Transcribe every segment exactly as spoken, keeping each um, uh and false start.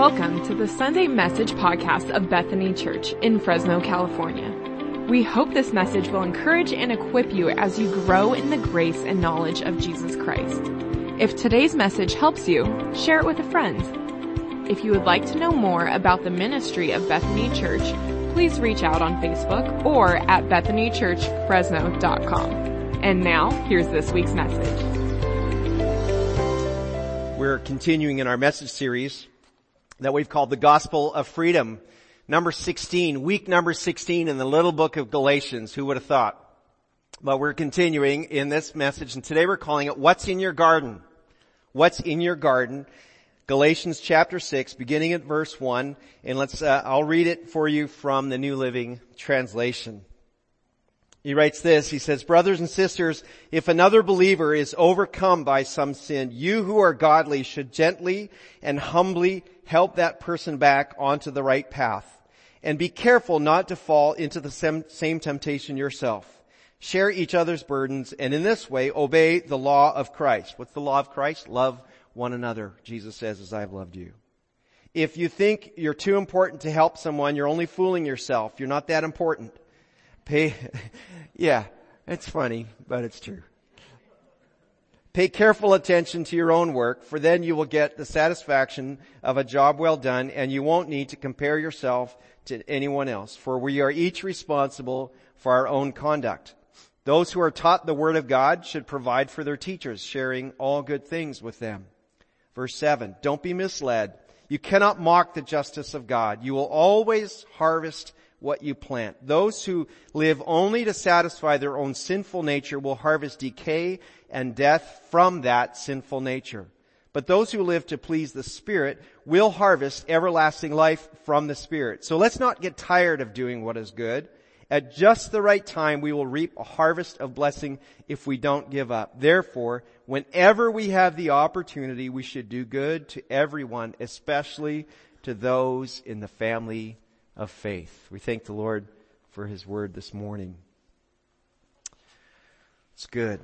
Welcome to the Sunday Message Podcast of Bethany Church in Fresno, California. We hope this message will encourage and equip you as you grow in the grace and knowledge of Jesus Christ. If today's message helps you, share it with a friend. If you would like to know more about the ministry of Bethany Church, please reach out on Facebook or at Bethany Church Fresno dot com. And now, here's this week's message. We're continuing in our message series that we've called the Gospel of Freedom. Number sixteen, week number sixteen in the little book of Galatians. Who would have thought? But we're continuing in this message, and today we're calling it, What's in Your Garden? What's in Your Garden? Galatians chapter six, beginning at verse one, and let's, uh, I'll read it for you from the New Living Translation. He writes this, he says, brothers and sisters, if another believer is overcome by some sin, you who are godly should gently and humbly help that person back onto the right path. And be careful not to fall into the same temptation yourself. Share each other's burdens and in this way obey the law of Christ. What's the law of Christ? Love one another, Jesus says, as I've loved you. If you think you're too important to help someone, you're only fooling yourself. You're not that important. Pay, yeah, it's funny, but it's true. Pay careful attention to your own work, for then you will get the satisfaction of a job well done, and you won't need to compare yourself to anyone else, for we are each responsible for our own conduct. Those who are taught the Word of God should provide for their teachers, sharing all good things with them. Verse seven, don't be misled. You cannot mock the justice of God. You will always harvest what you plant. Those who live only to satisfy their own sinful nature will harvest decay and death from that sinful nature. But those who live to please the Spirit will harvest everlasting life from the Spirit. So let's not get tired of doing what is good. At just the right time, we will reap a harvest of blessing if we don't give up. Therefore, whenever we have the opportunity, we should do good to everyone, especially to those in the family of faith. We thank the Lord for His Word this morning. It's good.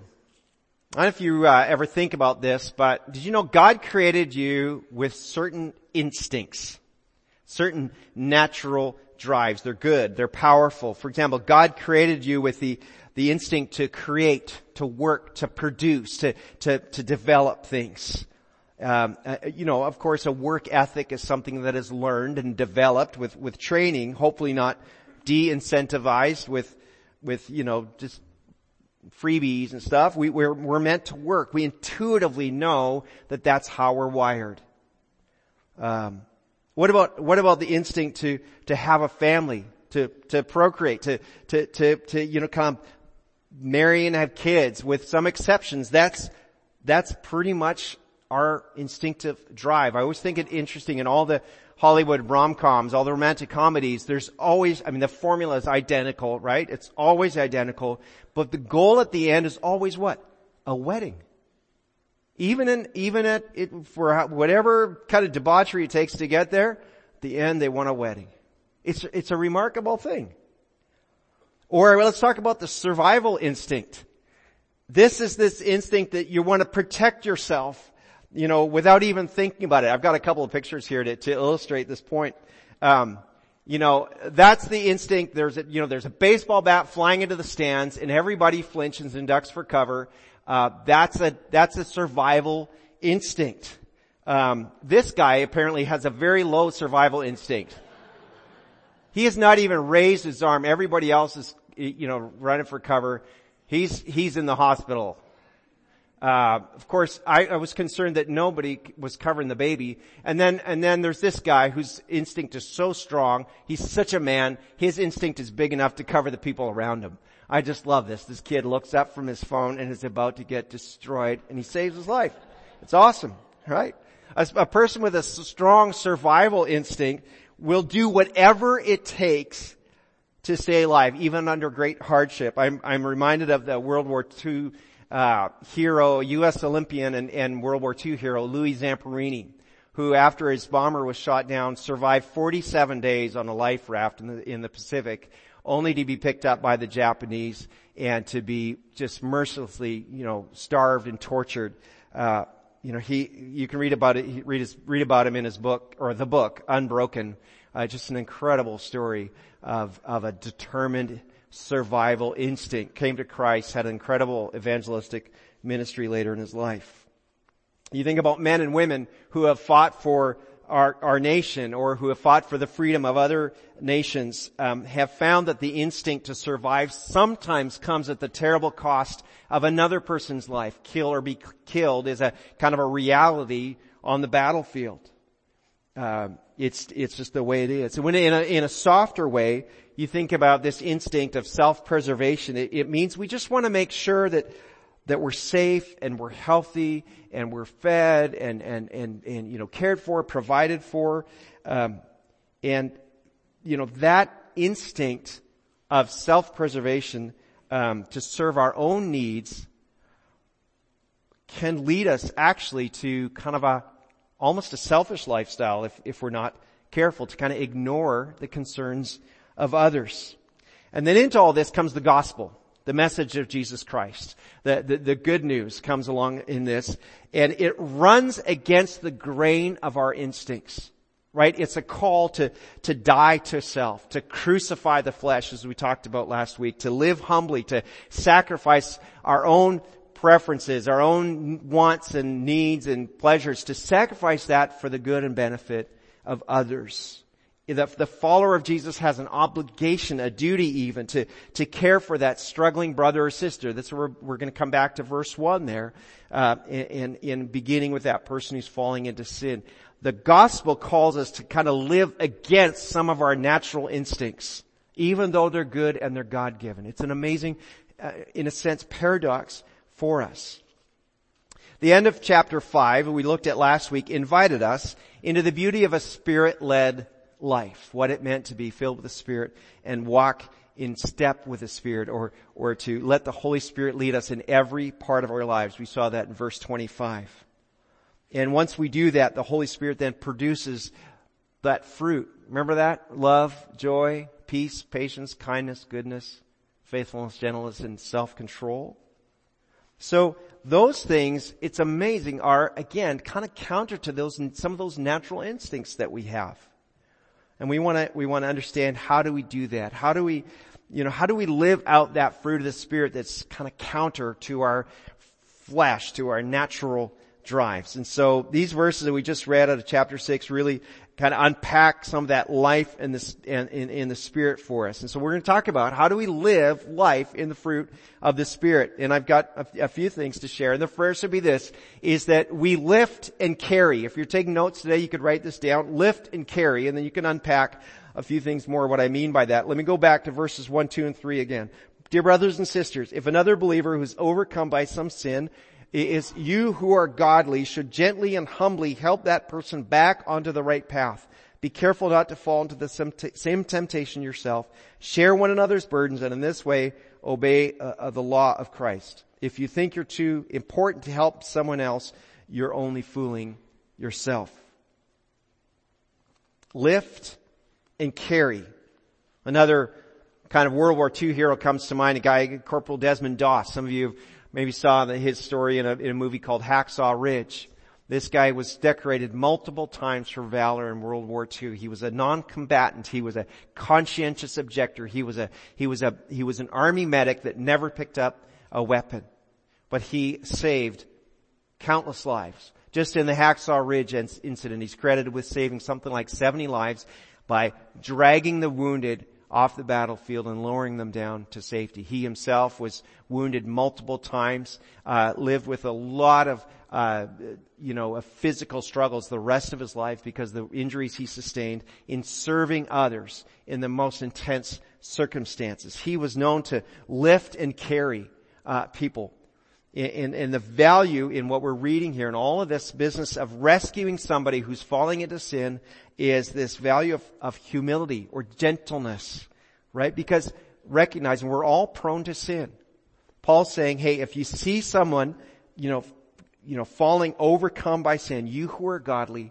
I don't know if you uh, ever think about this, but did you know God created you with certain instincts, certain natural drives? They're good. They're powerful. For example, God created you with the the instinct to create, to work, to produce, to to to develop things. Um, uh, you know, of course, a work ethic is something that is learned and developed with, with training, hopefully not de-incentivized with, with, you know, just freebies and stuff. We, we're, we're meant to work. We intuitively know that that's how we're wired. Um, what about, what about the instinct to, to have a family, to, to procreate, to, to, to, to, you know, kind of marry and have kids with some exceptions? That's, that's pretty much our instinctive drive. I always think it interesting in all the Hollywood rom-coms, all the romantic comedies, there's always, I mean, the formula is identical, right? It's always identical. But the goal at the end is always what? A wedding. Even in, even at, it, for whatever kind of debauchery it takes to get there, at the end they want a wedding. It's, it's a remarkable thing. Or let's talk about the survival instinct. This is this instinct that you want to protect yourself, you know, without even thinking about it. I've got a couple of pictures here to, to illustrate this point. Um, you know, that's the instinct. There's a, you know, there's a baseball bat flying into the stands and everybody flinches and ducks for cover. Uh, that's a, that's a survival instinct. Um, this guy apparently has a very low survival instinct. He has not even raised his arm. Everybody else is, you know, running for cover. He's, he's in the hospital. Uh, of course, I, I was concerned that nobody was covering the baby. And then, and then there's this guy whose instinct is so strong. He's such a man. His instinct is big enough to cover the people around him. I just love this. This kid looks up from his phone and is about to get destroyed and he saves his life. It's awesome, right? A, a person with a strong survival instinct will do whatever it takes to stay alive, even under great hardship. I'm, I'm reminded of the World War Two Uh, hero, U S Olympian and, and World War Two hero, Louis Zamperini, who after his bomber was shot down, survived forty-seven days on a life raft in the, in the Pacific, only to be picked up by the Japanese and to be just mercilessly, you know, starved and tortured. Uh, you know, he, you can read about it, read his, read about him in his book, or the book, Unbroken. Uh, just an incredible story of, of a determined survival instinct. Came to Christ, had an incredible evangelistic ministry later in his life. You think about men and women who have fought for our, our nation, or who have fought for the freedom of other nations, um, have found that the instinct to survive sometimes comes at the terrible cost of another person's life. Kill or be killed is a kind of a reality on the battlefield. Um, it's, it's just the way it is. So when in a, in a softer way, you think about this instinct of self-preservation, it, it means we just want to make sure that that we're safe and we're healthy and we're fed and, and, and, and, you know, cared for, provided for. Um, and, you know, that instinct of self-preservation, um, to serve our own needs can lead us actually to kind of a, almost a selfish lifestyle if, if we're not careful, to kind of ignore the concerns of others. And then into all this comes the gospel. The message of Jesus Christ, the, the, the good news comes along in this, and it runs against the grain of our instincts, right? It's a call to, to die to self, to crucify the flesh, as we talked about last week, to live humbly, to sacrifice our own preferences, our own wants and needs and pleasures, to sacrifice that for the good and benefit of others. The, the follower of Jesus has an obligation, a duty even, to, to care for that struggling brother or sister. That's where we're, we're going to come back to verse one there, uh, in, in beginning with that person who's falling into sin. The gospel calls us to kind of live against some of our natural instincts, even though they're good and they're God-given. It's an amazing, uh, in a sense, paradox for us. The end of chapter five, we looked at last week, invited us into the beauty of a spirit-led life, what it meant to be filled with the Spirit and walk in step with the Spirit, or or to let the Holy Spirit lead us in every part of our lives. We saw that in verse twenty-five. And once we do that, the Holy Spirit then produces that fruit. Remember that? Love, joy, peace, patience, kindness, goodness, faithfulness, gentleness, and self-control. So those things, it's amazing, are, again, kind of counter to those, some of those natural instincts that we have. And we want to, we want to understand, how do we do that? How do we, you know, how do we live out that fruit of the Spirit that's kind of counter to our flesh, to our natural drives? And so these verses that we just read out of chapter six really kind of unpack some of that life in the, in, in the Spirit for us. And so we're going to talk about, how do we live life in the fruit of the Spirit? And I've got a, a few things to share. And the first would be this, is that we lift and carry. If you're taking notes today, you could write this down, lift and carry, and then you can unpack a few things more what I mean by that. Let me go back to verses one, two, and three again. Dear brothers and sisters, if another believer who's overcome by some sin, it is you who are godly should gently and humbly help that person back onto the right path. Be careful not to fall into the same temptation yourself. Share one another's burdens, and in this way obey uh, the law of Christ. If you think you're too important to help someone else, you're only fooling yourself. Lift and carry. Another kind of World War Two hero comes to mind, a guy, Corporal Desmond Doss. Some of you have maybe saw the, his story in a, in a movie called Hacksaw Ridge. This guy was decorated multiple times for valor in World War Two. He was a non-combatant. He was a conscientious objector. He was a, he was a, he was an army medic that never picked up a weapon. But he saved countless lives. Just in the Hacksaw Ridge incident, he's credited with saving something like seventy lives by dragging the wounded off the battlefield and lowering them down to safety. He himself was wounded multiple times, uh, lived with a lot of, uh, you know, of physical struggles the rest of his life because of the injuries he sustained in serving others in the most intense circumstances. He was known to lift and carry, uh, people. And, and the value in what we're reading here and all of this business of rescuing somebody who's falling into sin is this value of, of humility or gentleness, right? Because recognizing we're all prone to sin. Paul's saying, hey, if you see someone, you know, you know, falling, overcome by sin, you who are godly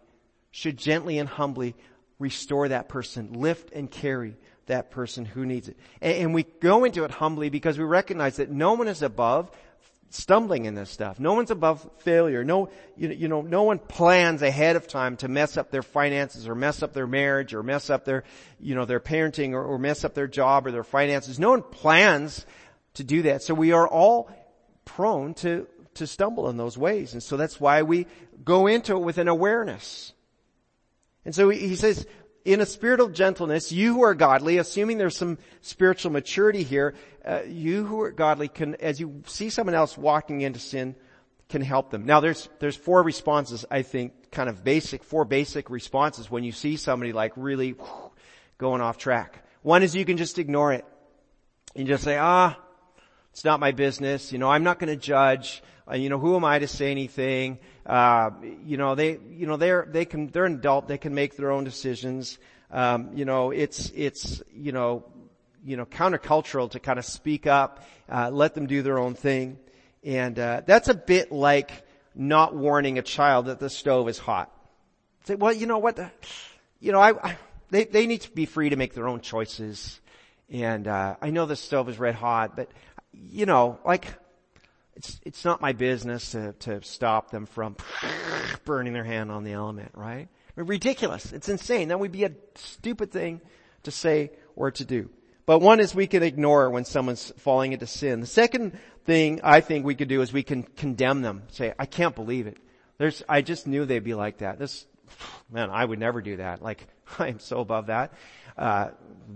should gently and humbly restore that person, lift and carry that person who needs it. And, and we go into it humbly because we recognize that no one is above stumbling in this stuff. No one's above failure. No, you, you know, no one plans ahead of time to mess up their finances or mess up their marriage or mess up their, you know, their parenting or, or mess up their job or their finances. No one plans to do that. So we are all prone to, to stumble in those ways. And so that's why we go into it with an awareness. And so he says, in a spirit of gentleness, you who are godly, assuming there's some spiritual maturity here, uh, you who are godly can, as you see someone else walking into sin, can help them. Now there's, there's four responses, I think, kind of basic, four basic responses when you see somebody like really whew, going off track. One is you can just ignore it. You just say, ah, it's not my business. You know, I'm not going to judge. Uh, you know, who am I to say anything? Uh, you know, they, you know, they're, they can, they're an adult. They can make their own decisions. Um, you know, it's, it's, you know, you know, countercultural to kind of speak up, uh, let them do their own thing. And, uh, that's a bit like not warning a child that the stove is hot. Say, well, you know what? The, you know, I, I, they, they need to be free to make their own choices. And, uh, I know the stove is red hot, but, you know, like, it's, it's not my business to, to stop them from burning their hand on the element, right? I mean, ridiculous. It's insane. That would be a stupid thing to say or to do. But one is we can ignore when someone's falling into sin. The second thing I think we could do is we can condemn them. Say, I can't believe it. There's, I just knew they'd be like that. This, man, I would never do that. Like, I am so above that. Uh,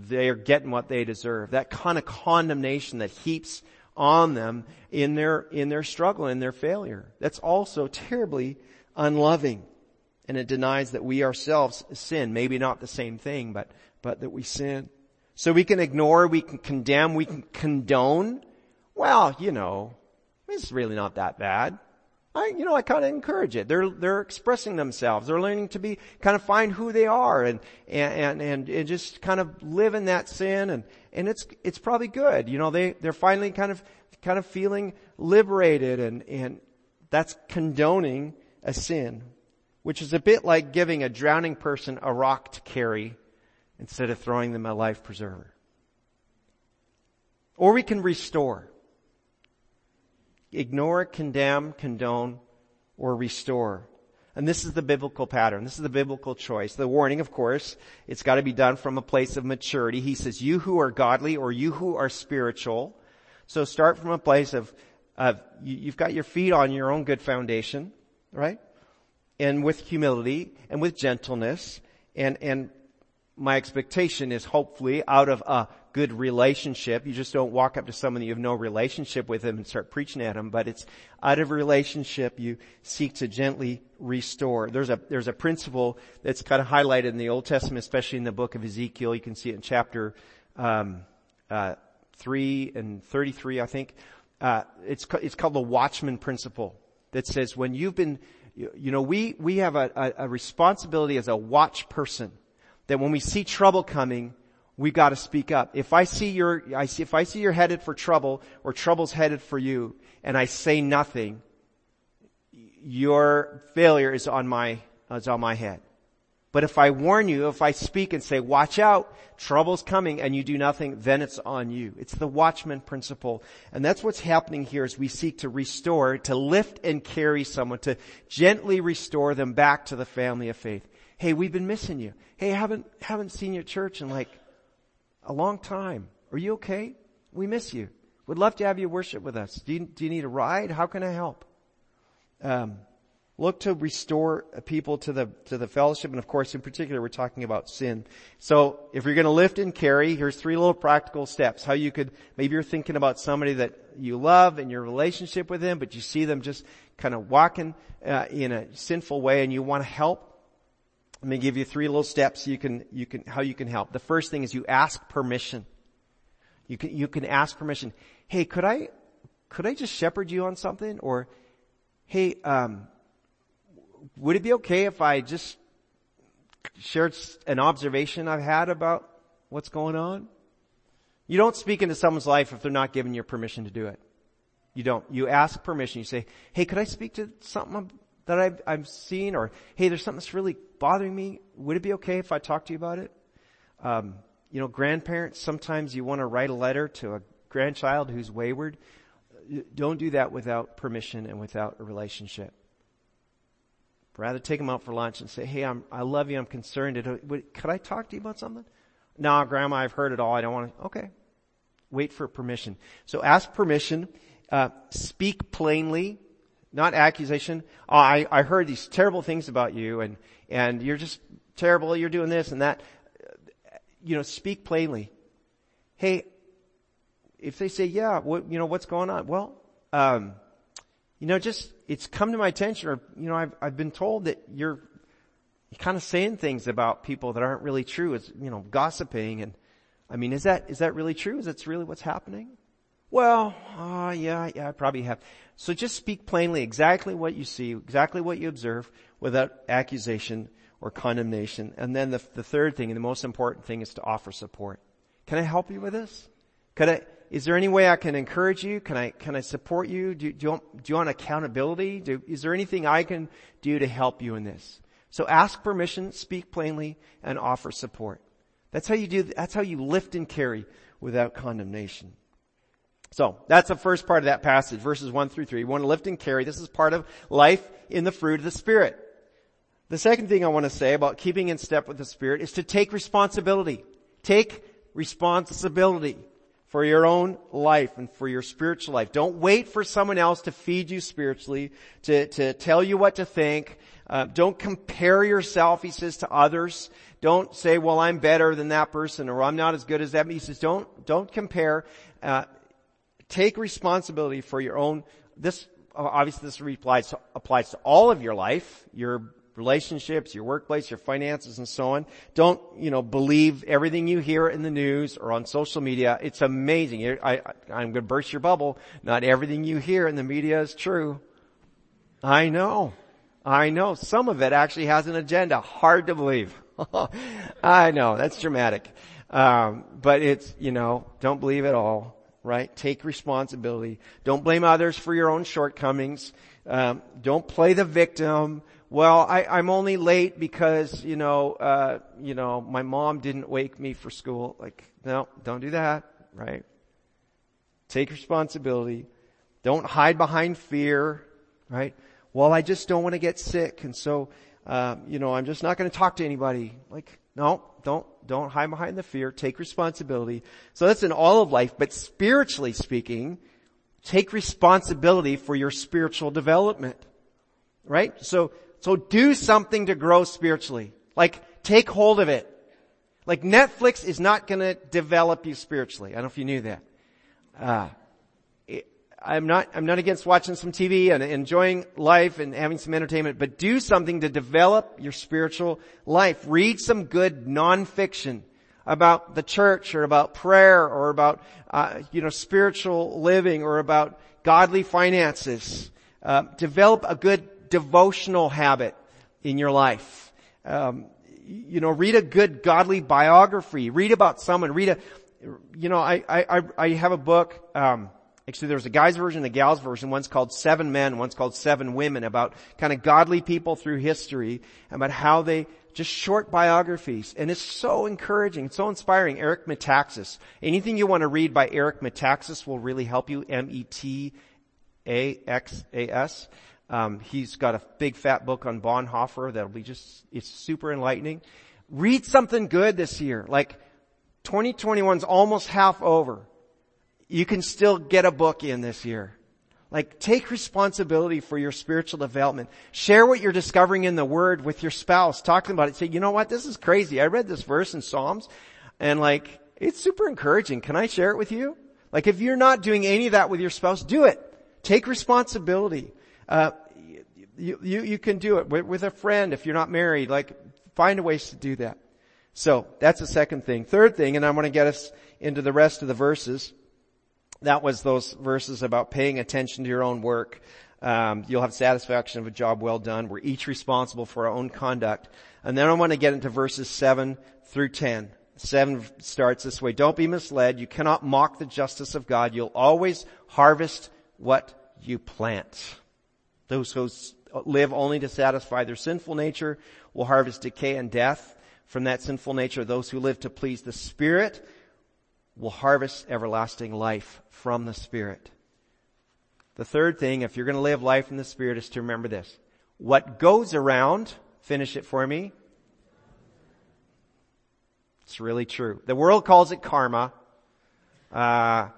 they are getting what they deserve. That kind of condemnation that heaps on them in their, in their struggle, in their failure. That's also terribly unloving. And it denies that we ourselves sin. Maybe not the same thing, but, but that we sin. So we can ignore, we can condemn, we can condone. Well, you know, it's really not that bad. I, you know, I kind of encourage it. They're, they're expressing themselves. They're learning to be, kind of find who they are and, and, and, and just kind of live in that sin. And, and it's, it's probably good. You know, they, they're finally kind of, kind of feeling liberated and, and that's condoning a sin, which is a bit like giving a drowning person a rock to carry instead of throwing them a life preserver. Or we can restore. Ignore, condemn, condone, or restore. And this is the biblical pattern. This is the biblical choice. The warning, of course, it's got to be done from a place of maturity. He says, you who are godly or you who are spiritual. So start from a place of, of you've got your feet on your own good foundation, right? And with humility and with gentleness. And, and my expectation is hopefully out of a good relationship. You just don't walk up to someone that you have no relationship with them and start preaching at them, but it's out of relationship you seek to gently restore. There's a, there's a principle that's kind of highlighted in the Old Testament, especially in the book of Ezekiel. You can see it in chapter, um, uh, three and thirty-three, I think. Uh, it's, it's called the watchman principle that says when you've been, you, you know, we, we have a, a, a responsibility as a watch person that when we see trouble coming, we got to speak up. If I see you're, I see, if I see you're headed for trouble or trouble's headed for you and I say nothing, your failure is on my, is on my head. But if I warn you, if I speak and say, watch out, trouble's coming and you do nothing, then it's on you. It's the watchman principle. And that's what's happening here is we seek to restore, to lift and carry someone, to gently restore them back to the family of faith. Hey, we've been missing you. Hey, I haven't, haven't seen your church in like, a long time. Are you okay? We miss you. Would love to have you worship with us. Do you, do you need a ride? How can I help? Um, look to restore people to the, to the fellowship. And of course, in particular, we're talking about sin. So if you're going to lift and carry, here's three little practical steps. How you could, maybe you're thinking about somebody that you love and your relationship with them, but you see them just kind of walking uh, in a sinful way and you want to help. Let me give you three little steps you can, you can, how you can help. The first thing is you ask permission. You can, you can ask permission. Hey, could I, could I just shepherd you on something? Or, hey, um, would it be okay if I just shared an observation I've had about what's going on? You don't speak into someone's life if they're not giving you permission to do it. You don't. You ask permission. You say, hey, could I speak to something that I've, I've seen? Or, hey, there's something that's really bothering me. Would it be okay if I talked to you about it? Um, you know, grandparents, sometimes you want to write a letter to a grandchild who's wayward. don't do that without permission and without a relationship. Rather take them out for lunch and say, hey, I'm, I love you. I'm concerned. Could I talk to you about something? No, Grandma, I've heard it all. I don't want to. Okay. Wait for permission. So ask permission. Uh, speak plainly, not accusation. Oh, I, I heard these terrible things about you and, and you're just terrible. You're doing this and that. You know, speak plainly. Hey, if they say, yeah, what, you know, what's going on? Well, um, you know, just, it's come to my attention, or, you know, I've, I've been told that you're kind of saying things about people that aren't really true. It's, you know, gossiping. And I mean, is that, is that really true? Is that really what's happening? Well, uh, yeah, yeah, I probably have. So just speak plainly exactly what you see, exactly what you observe without accusation or condemnation. And then the, the third thing and the most important thing is to offer support. Can I help you with this? Could I, Is there any way I can encourage you? Can I, can I support you? Do, do you want, do you want accountability? Do, is there anything I can do to help you in this? So ask permission, speak plainly, and offer support. That's how you do, that's how you lift and carry without condemnation. So that's the first part of that passage, verses one through three. You want to lift and carry. This is part of life in the fruit of the Spirit. The second thing I want to say about keeping in step with the Spirit is to take responsibility. Take responsibility for your own life and for your spiritual life. Don't wait for someone else to feed you spiritually, to, to tell you what to think. Uh, don't compare yourself, he says, to others. Don't say, well, I'm better than that person or I'm not as good as that. He says, don't, don't compare. Uh, take responsibility for your own. This, obviously this applies to, applies to all of your life, your relationships, your workplace, your finances, and so on. Don't, you know, believe everything you hear in the news or on social media. It's amazing. I, I, I'm going to burst your bubble. Not everything you hear in the media is true. I know. I know. Some of it actually has an agenda. Hard to believe. I know. That's dramatic. Um, but it's, you know, don't believe it all, right? Take responsibility. Don't blame others for your own shortcomings. Um, don't play the victim. Well, I, I'm only late because, you know, uh, you know, my mom didn't wake me for school. Like, no, don't do that, right? Take responsibility. Don't hide behind fear, right? Well, I just don't want to get sick. And so, um, you know, I'm just not going to talk to anybody. Like, no, don't, don't hide behind the fear. Take responsibility. So that's in all of life, but spiritually speaking, take responsibility for your spiritual development, right? So, So do something to grow spiritually. Like, take hold of it. Like, Netflix is not going to develop you spiritually. I don't know if you knew that. Uh, it, I'm not, I'm not against watching some T V and enjoying life and having some entertainment, but do something to develop your spiritual life. Read some good nonfiction about the church or about prayer or about, uh, you know, spiritual living or about godly finances. Uh, develop a good devotional habit in your life. Um, you know, read a good godly biography. Read about someone. Read a, you know, I, I, I have a book, um, actually there's a guy's version and a gal's version. One's called Seven Men, one's called Seven Women, about kind of godly people through history, about how they, just short biographies. And it's so encouraging. It's so inspiring. Eric Metaxas. Anything you want to read by Eric Metaxas will really help you. M E T A X A S. Um, he's got a big fat book on Bonhoeffer that'll be just, it's super enlightening. Read something good this year. Like, twenty twenty-one's almost half over. You can still get a book in this year. Like, take responsibility for your spiritual development. Share what you're discovering in the Word with your spouse. Talk to them about it. Say, you know what? This is crazy. I read this verse in Psalms and like, it's super encouraging. Can I share it with you? Like, if you're not doing any of that with your spouse, do it. Take responsibility. Uh, you, you, you can do it with, with a friend if you're not married. Like, find ways to do that. So that's the second thing. Third thing, and I want to get us into the rest of the verses. That was those verses about paying attention to your own work. Um, you'll have satisfaction of a job well done. We're each responsible for our own conduct. And then I want to get into verses seven through ten. Seven starts this way. Don't be misled. You cannot mock the justice of God. You'll always harvest what you plant. Those who live only to satisfy their sinful nature will harvest decay and death from that sinful nature. Those who live to please the Spirit will harvest everlasting life from the Spirit. The third thing, if you're going to live life in the Spirit, is to remember this. What goes around, finish it for me. It's really true. The world calls it karma, uh,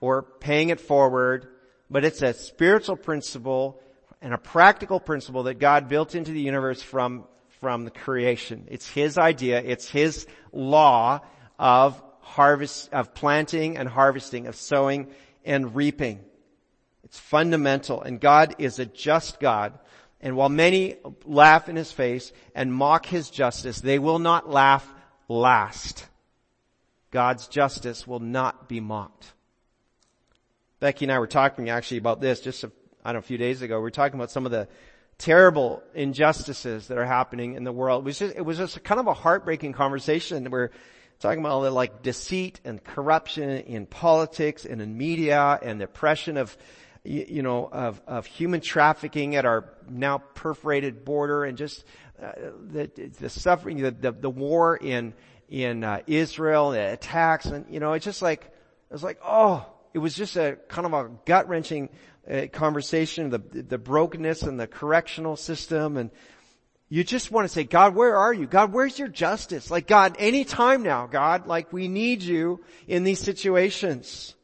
or paying it forward, but it's a spiritual principle and a practical principle that God built into the universe from, from the creation. It's His idea. It's His law of harvest, of planting and harvesting, of sowing and reaping. It's fundamental, and God is a just God. And while many laugh in His face and mock His justice, they will not laugh last. God's justice will not be mocked. Becky and I were talking actually about this just a, I don't know, a few days ago. We were talking about some of the terrible injustices that are happening in the world. It was just, it was just kind of a heartbreaking conversation. We're talking about all the like deceit and corruption in politics and in media and the oppression of, you know, of, of human trafficking at our now perforated border, and just uh, the, the suffering, the, the, the war in, in, uh, Israel, the attacks. And, you know, it's just like, it was like, oh, it was just a kind of a gut wrenching uh, conversation, the, the brokenness and the correctional system. And you just want to say, God, where are you? God, where's your justice? Like, God, any time now, God, like, we need you in these situations.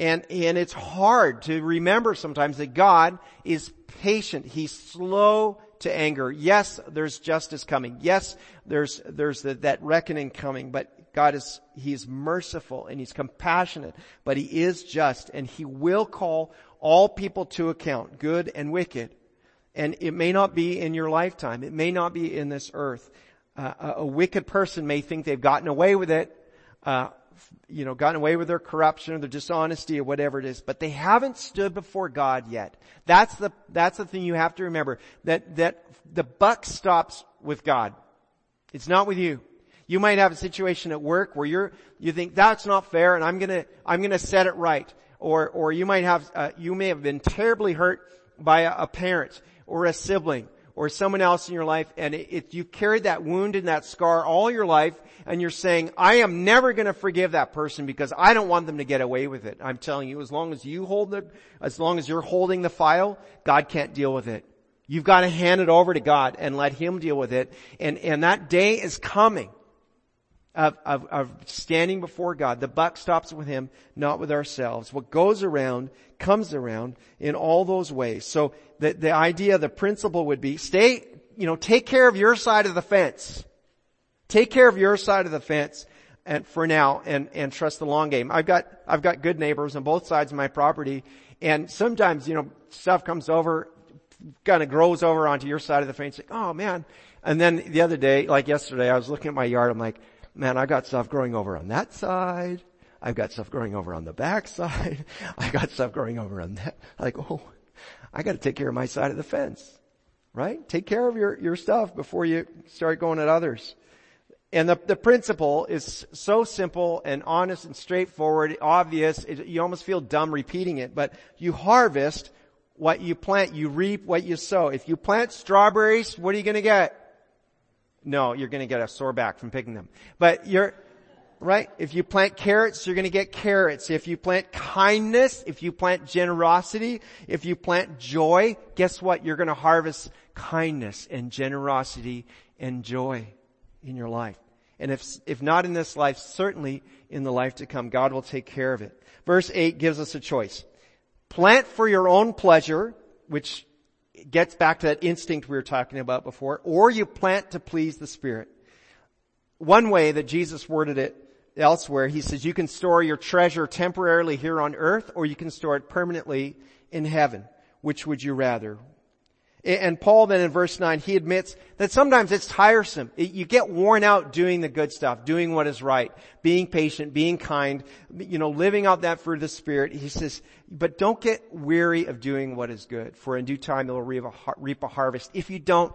And, and it's hard to remember sometimes that God is patient. He's slow to anger. Yes, there's justice coming. Yes, there's, there's the, that reckoning coming, but God is, He's merciful and He's compassionate, but He is just, and He will call all people to account, good and wicked. And it may not be in your lifetime. It may not be in this earth. Uh, a, a wicked person may think they've gotten away with it. Uh, you know, gotten away with their corruption or their dishonesty or whatever it is, but they haven't stood before God yet. That's the, that's the thing you have to remember, that, that the buck stops with God. It's not with you. You might have a situation at work where you're, you think that's not fair and I'm gonna, I'm gonna set it right. Or, or you might have, uh, you may have been terribly hurt by a, a parent or a sibling or someone else in your life, and it, it, you've carried that wound and that scar all your life, and you're saying, I am never going to forgive that person because I don't want them to get away with it. I'm telling you, as long as you hold the, as long as you're holding the file, God can't deal with it. You've got to hand it over to God and let Him deal with it. And, and that day is coming of, of, of standing before God. The buck stops with Him, not with ourselves. What goes around comes around in all those ways. So the, the idea, the principle would be stay, you know, take care of your side of the fence. Take care of your side of the fence and for now and, and trust the long game. I've got, I've got good neighbors on both sides of my property, and sometimes, you know, stuff comes over, kind of grows over onto your side of the fence. Like, oh man. And then the other day, like yesterday, I was looking at my yard. I'm like, man, I've got stuff growing over on that side. I've got stuff growing over on the back side. I got stuff growing over on that. Like, oh, I got to take care of my side of the fence, right? Take care of your, your stuff before you start going at others. And the, the principle is so simple and honest and straightforward, obvious. It, you almost feel dumb repeating it, but you harvest what you plant. You reap what you sow. If you plant strawberries, what are you going to get? No, you're going to get a sore back from picking them. But you're, right? If you plant carrots, you're going to get carrots. If you plant kindness, if you plant generosity, if you plant joy, guess what? You're going to harvest kindness and generosity and joy in your life. And if if not in this life, certainly in the life to come, God will take care of it. Verse eight gives us a choice. Plant for your own pleasure, which gets back to that instinct we were talking about before, or you plant to please the Spirit. One way that Jesus worded it elsewhere, He says, you can store your treasure temporarily here on earth, or you can store it permanently in heaven. Which would you rather? And Paul then in verse nine, he admits that sometimes it's tiresome. You get worn out doing the good stuff, doing what is right, being patient, being kind, you know, living out that fruit of the Spirit. He says, but don't get weary of doing what is good, for in due time you'll reap a harvest if you don't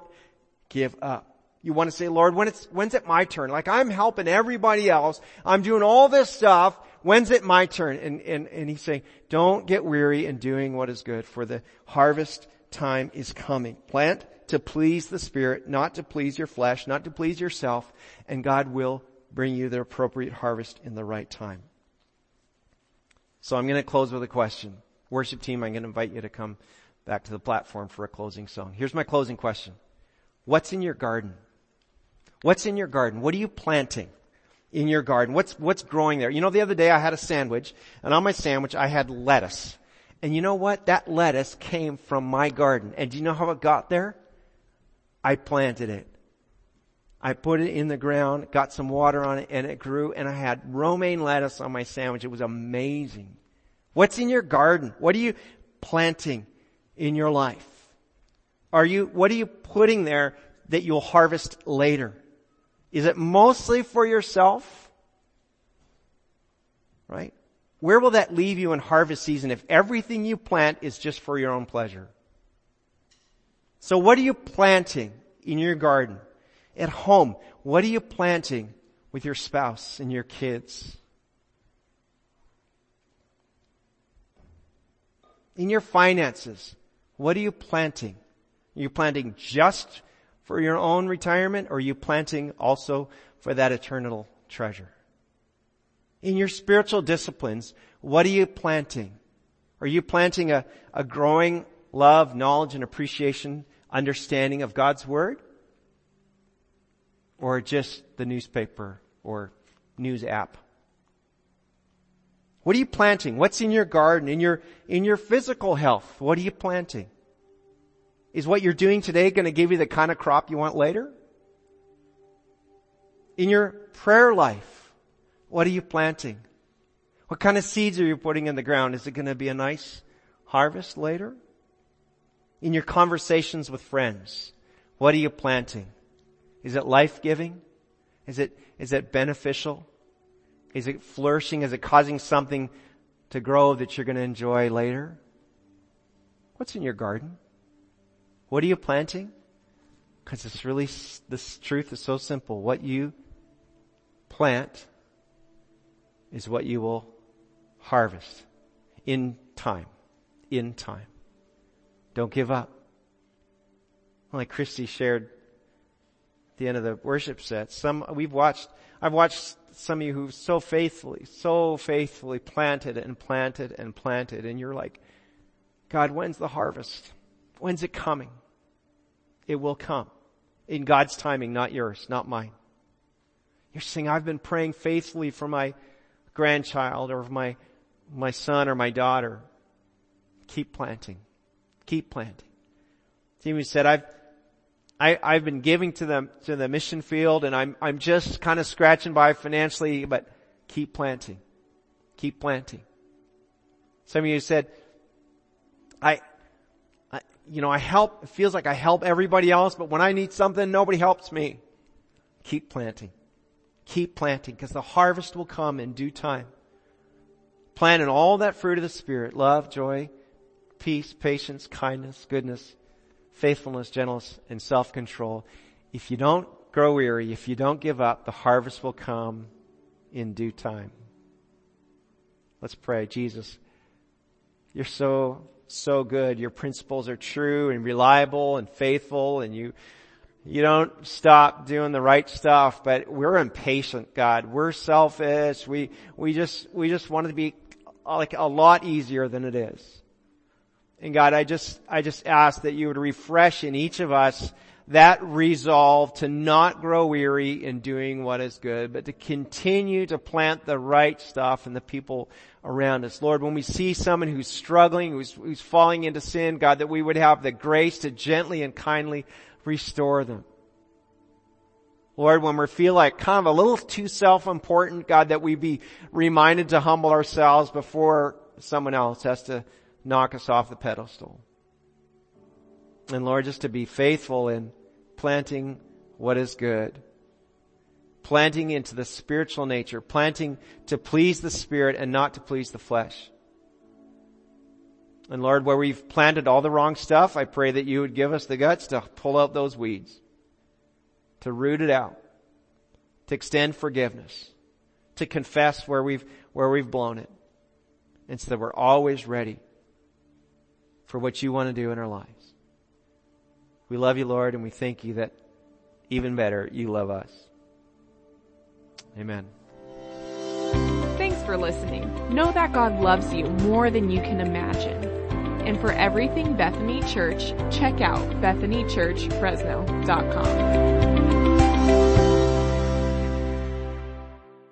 give up. You want to say, Lord, when it's, when's it my turn? Like, I'm helping everybody else. I'm doing all this stuff. When's it my turn? And, and, and he's saying, don't get weary in doing what is good, for the harvest time is coming. Plant to please the Spirit, not to please your flesh, not to please yourself, and God will bring you the appropriate harvest in the right time. So I'm going to close with a question. Worship team, I'm going to invite you to come back to the platform for a closing song. Here's my closing question. What's in your garden? What's in your garden? What are you planting in your garden? What's, what's growing there? You know, the other day I had a sandwich, and on my sandwich I had lettuce. And you know what? That lettuce came from my garden. And do you know how it got there? I planted it. I put it in the ground, got some water on it, and it grew, and I had romaine lettuce on my sandwich. It was amazing. What's in your garden? What are you planting in your life? Are you, what are you putting there that you'll harvest later? Is it mostly for yourself? Right? Where will that leave you in harvest season if everything you plant is just for your own pleasure? So what are you planting in your garden? At home, what are you planting with your spouse and your kids? In your finances, what are you planting? Are you planting just for your own retirement, or are you planting also for that eternal treasure? In your spiritual disciplines, what are you planting? Are you planting a, a growing love, knowledge, and appreciation, understanding of God's Word? Or just the newspaper or news app? What are you planting? What's in your garden? In your, in your physical health, what are you planting? Is what you're doing today going to give you the kind of crop you want later? In your prayer life, what are you planting? What kind of seeds are you putting in the ground? Is it going to be a nice harvest later? In your conversations with friends, what are you planting? Is it life-giving? Is it, is it beneficial? Is it flourishing? Is it causing something to grow that you're going to enjoy later? What's in your garden? What are you planting? Because it's really, this truth is so simple. What you plant is what you will harvest in time. In time. Don't give up. Like Christy shared at the end of the worship set, some we've watched, I've watched some of you who've so faithfully, so faithfully planted and planted and planted, and you're like, God, when's the harvest? When's it coming? It will come. In God's timing, not yours, not mine. You're saying, I've been praying faithfully for my grandchild or my, my son or my daughter. Keep planting. Keep planting. Timmy said, I've, I, I've been giving to them, to the mission field, and I'm, I'm just kind of scratching by financially, but keep planting. Keep planting. Some of you said, I, I, you know, I help, it feels like I help everybody else, but when I need something, nobody helps me. Keep planting. Keep planting, because the harvest will come in due time. Planting all that fruit of the Spirit, love, joy, peace, patience, kindness, goodness, faithfulness, gentleness, and self-control. If you don't grow weary, if you don't give up, the harvest will come in due time. Let's pray. Jesus, you're so, so good. Your principles are true and reliable and faithful, and you, you don't stop doing the right stuff, but we're impatient, God. We're selfish. We, we just, we just want it to be like a lot easier than it is. And God, I just, I just ask that you would refresh in each of us that resolve to not grow weary in doing what is good, but to continue to plant the right stuff in the people around us. Lord, when we see someone who's struggling, who's, who's falling into sin, God, that we would have the grace to gently and kindly restore them. Lord, when we feel like kind of a little too self-important, God, that we be reminded to humble ourselves before someone else has to knock us off the pedestal. And Lord, just to be faithful in planting what is good, planting into the spiritual nature, planting to please the Spirit and not to please the flesh. And Lord, where we've planted all the wrong stuff, I pray that you would give us the guts to pull out those weeds, to root it out, to extend forgiveness, to confess where we've, where we've blown it. And so that we're always ready for what you want to do in our lives. We love you, Lord, and we thank you that even better, you love us. Amen. Thanks for listening. Know that God loves you more than you can imagine. And for everything Bethany Church, check out Bethany Church Fresno dot com.